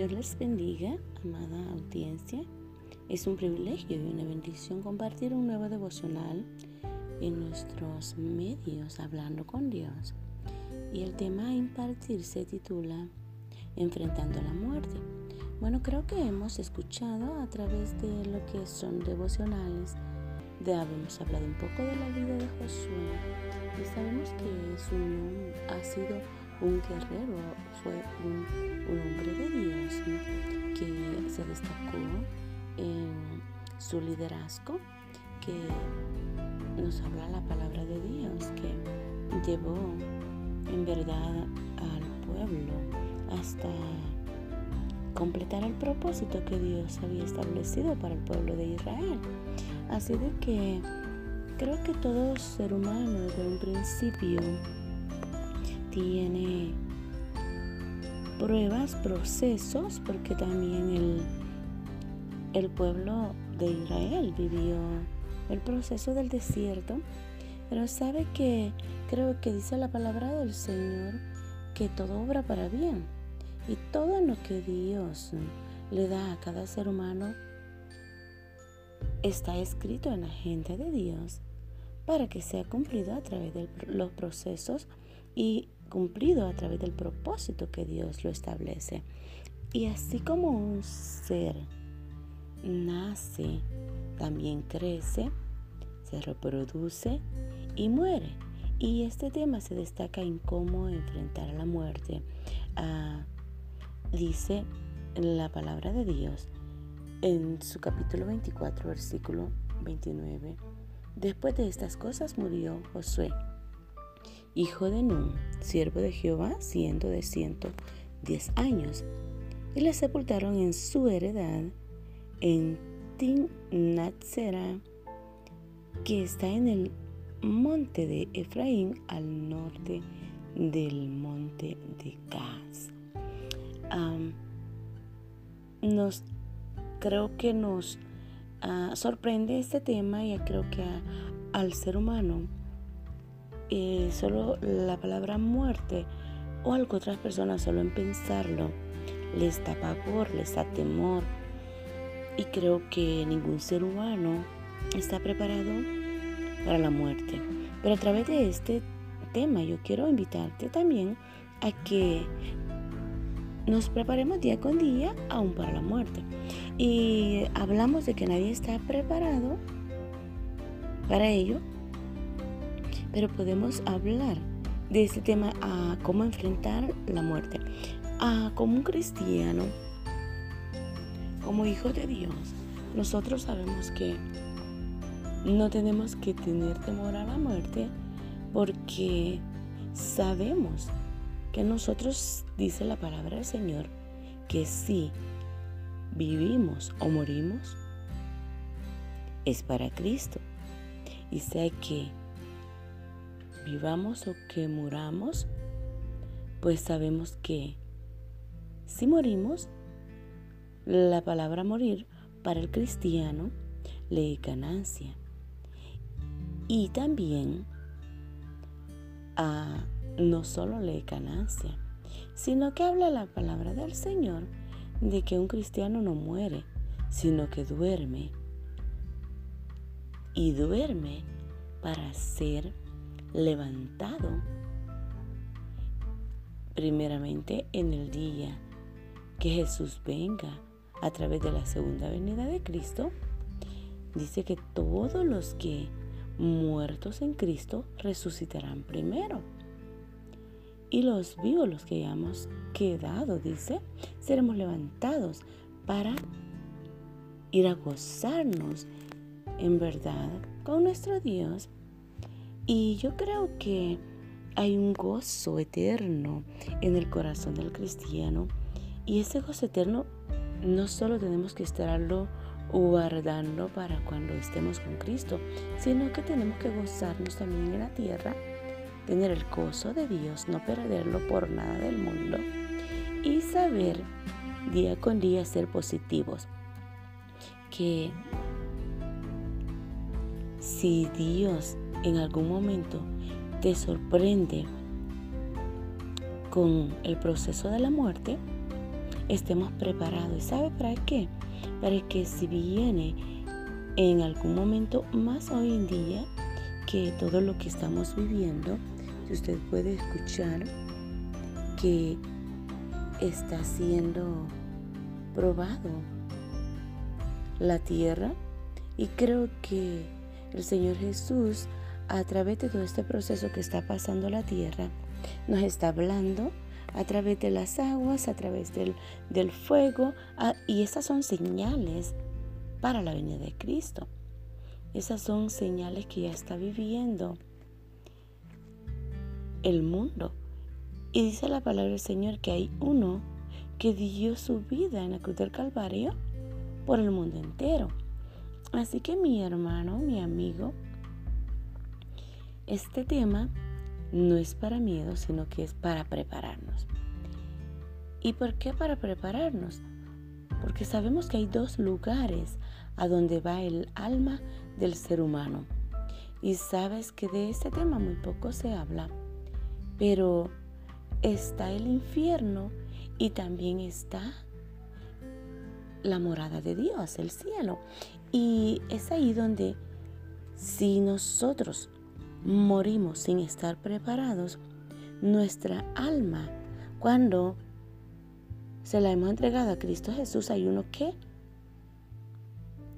Dios les bendiga, amada audiencia. Es un privilegio y una bendición compartir un nuevo devocional en nuestros medios, hablando con Dios. Y el tema a impartir se titula Enfrentando la muerte. Bueno, creo que hemos escuchado a través de lo que son devocionales. Hemos hablado un poco de la vida de Josué y sabemos que ha sido un guerrero, fue un hombre de Dios, ¿no?, que se destacó en su liderazgo, que nos habla la palabra de Dios, que llevó en verdad al pueblo hasta completar el propósito que Dios había establecido para el pueblo de Israel. Así de que creo que todo ser humano desde un principio tiene pruebas, procesos, porque también el pueblo de Israel vivió el proceso del desierto, pero sabe que creo que dice la palabra del Señor que todo obra para bien, y todo lo que Dios le da a cada ser humano está escrito en la agenda de Dios para que sea cumplido a través de los procesos y cumplido a través del propósito que Dios lo establece. Y así como un ser nace, también crece, se reproduce y muere. Y este tema se destaca en cómo enfrentar la muerte. Dice la palabra de Dios en su capítulo 24, versículo 29. Después de estas cosas murió Josué, hijo de Nun, siervo de Jehová, siendo de 110 años, y le sepultaron en su heredad en Tin Natsera, que está en el monte de Efraín, al norte del monte de Caz. Creo que nos sorprende este tema, y creo que al ser humano solo la palabra muerte o algo, otras personas solo en pensarlo les da pavor, les da temor, y creo que ningún ser humano está preparado para la muerte. Pero a través de este tema yo quiero invitarte también a que nos preparemos día con día aún para la muerte. Y hablamos de que nadie está preparado para ello, pero podemos hablar de este tema, a cómo enfrentar la muerte. Como un cristiano, como hijos de Dios, nosotros sabemos que no tenemos que tener temor a la muerte, porque sabemos que nosotros, dice la palabra del Señor, que si vivimos o morimos es para Cristo. Y sea que vivamos o que muramos, pues sabemos que si morimos, la palabra morir para el cristiano le es ganancia. Y también no solo le es ganancia, sino que habla la palabra del Señor de que un cristiano no muere, sino que duerme. Y duerme para ser levantado primeramente en el día que Jesús venga a través de la segunda venida de Cristo. Dice que todos los que muertos en Cristo resucitarán primero. Y los vivos, los que hayamos quedado, dice, seremos levantados para ir a gozarnos en verdad con nuestro Dios. Y yo creo que hay un gozo eterno en el corazón del cristiano. Y ese gozo eterno no solo tenemos que estarlo guardando para cuando estemos con Cristo, sino que tenemos que gozarnos también en la tierra, tener el gozo de Dios, no perderlo por nada del mundo, y saber día con día ser positivos. Que si Dios en algún momento te sorprende con el proceso de la muerte, estemos preparados. ¿Y sabe para qué? Para que si viene en algún momento, más hoy en día, que todo lo que estamos viviendo, que usted puede escuchar que está siendo probado la tierra. Y creo que el Señor Jesús, a través de todo este proceso que está pasando la tierra, nos está hablando a través de las aguas, a través del fuego, y esas son señales para la venida de Cristo. Esas son señales que ya está viviendo el mundo. Y dice la palabra del Señor que hay uno que dio su vida en la cruz del Calvario por el mundo entero. Así que mi hermano, mi amigo, este tema no es para miedo, sino que es para prepararnos. ¿Y por qué para prepararnos? Porque sabemos que hay dos lugares a donde va el alma del ser humano. Y sabes que de este tema muy poco se habla, pero está el infierno y también está la morada de Dios, el cielo. Y es ahí donde, si nosotros morimos sin estar preparados, nuestra alma, cuando se la hemos entregado a Cristo Jesús, hay uno que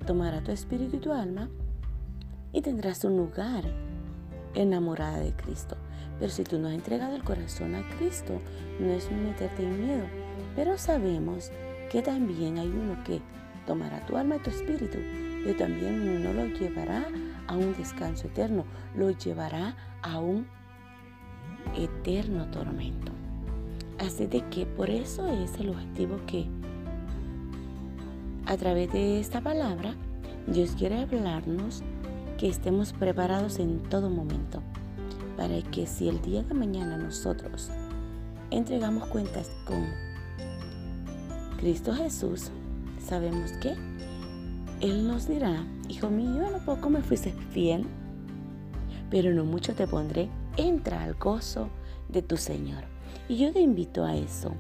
tomará tu espíritu y tu alma y tendrás un lugar enamorada de Cristo. Pero si tú no has entregado el corazón a Cristo, no es meterte en miedo, pero sabemos que también hay uno que tomará tu alma y tu espíritu, pero también no lo llevará a un descanso eterno, lo llevará a un eterno tormento. Así de que por eso es el objetivo que a través de esta palabra Dios quiere hablarnos, que estemos preparados en todo momento, para que si el día de mañana nosotros entregamos cuentas con Cristo Jesús, sabemos que Él nos dirá: hijo mío, en lo poco me fuiste fiel, pero en lo mucho te pondré, entra al gozo de tu Señor. Y yo te invito a eso,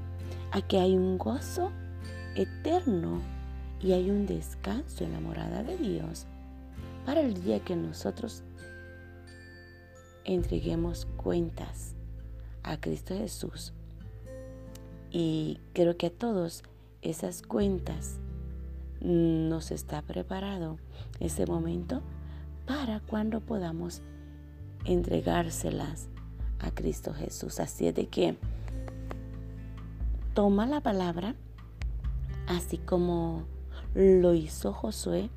a que hay un gozo eterno y hay un descanso en la morada de Dios para el día que nosotros entreguemos cuentas a Cristo Jesús. Y creo que a todos esas cuentas nos está preparado ese momento para cuando podamos entregárselas a Cristo Jesús. Así es de que toma la palabra, así como lo hizo Josué,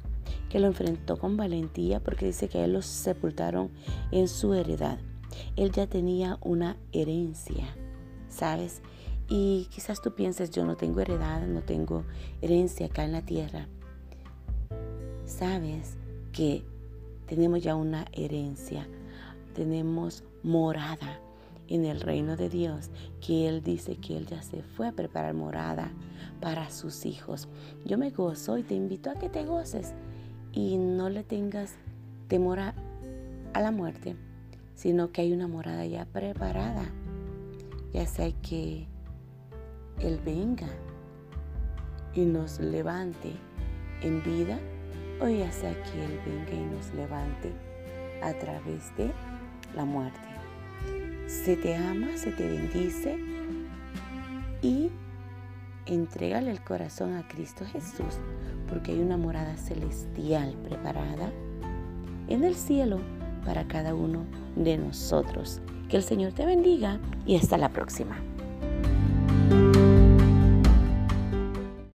que lo enfrentó con valentía, porque dice que a él los sepultaron en su heredad. Él ya tenía una herencia, ¿sabes? Y quizás tú pienses: yo no tengo heredad, no tengo herencia acá en la tierra. Sabes que tenemos ya una herencia, tenemos morada en el reino de Dios, que Él dice que Él ya se fue a preparar morada para sus hijos. Yo me gozo y te invito a que te goces y no le tengas temor a la muerte, sino que hay una morada ya preparada, ya sea que Él venga y nos levante en vida, o ya sea que Él venga y nos levante a través de la muerte. Se te ama, se te bendice y entrégale el corazón a Cristo Jesús, porque hay una morada celestial preparada en el cielo para cada uno de nosotros. Que el Señor te bendiga y hasta la próxima.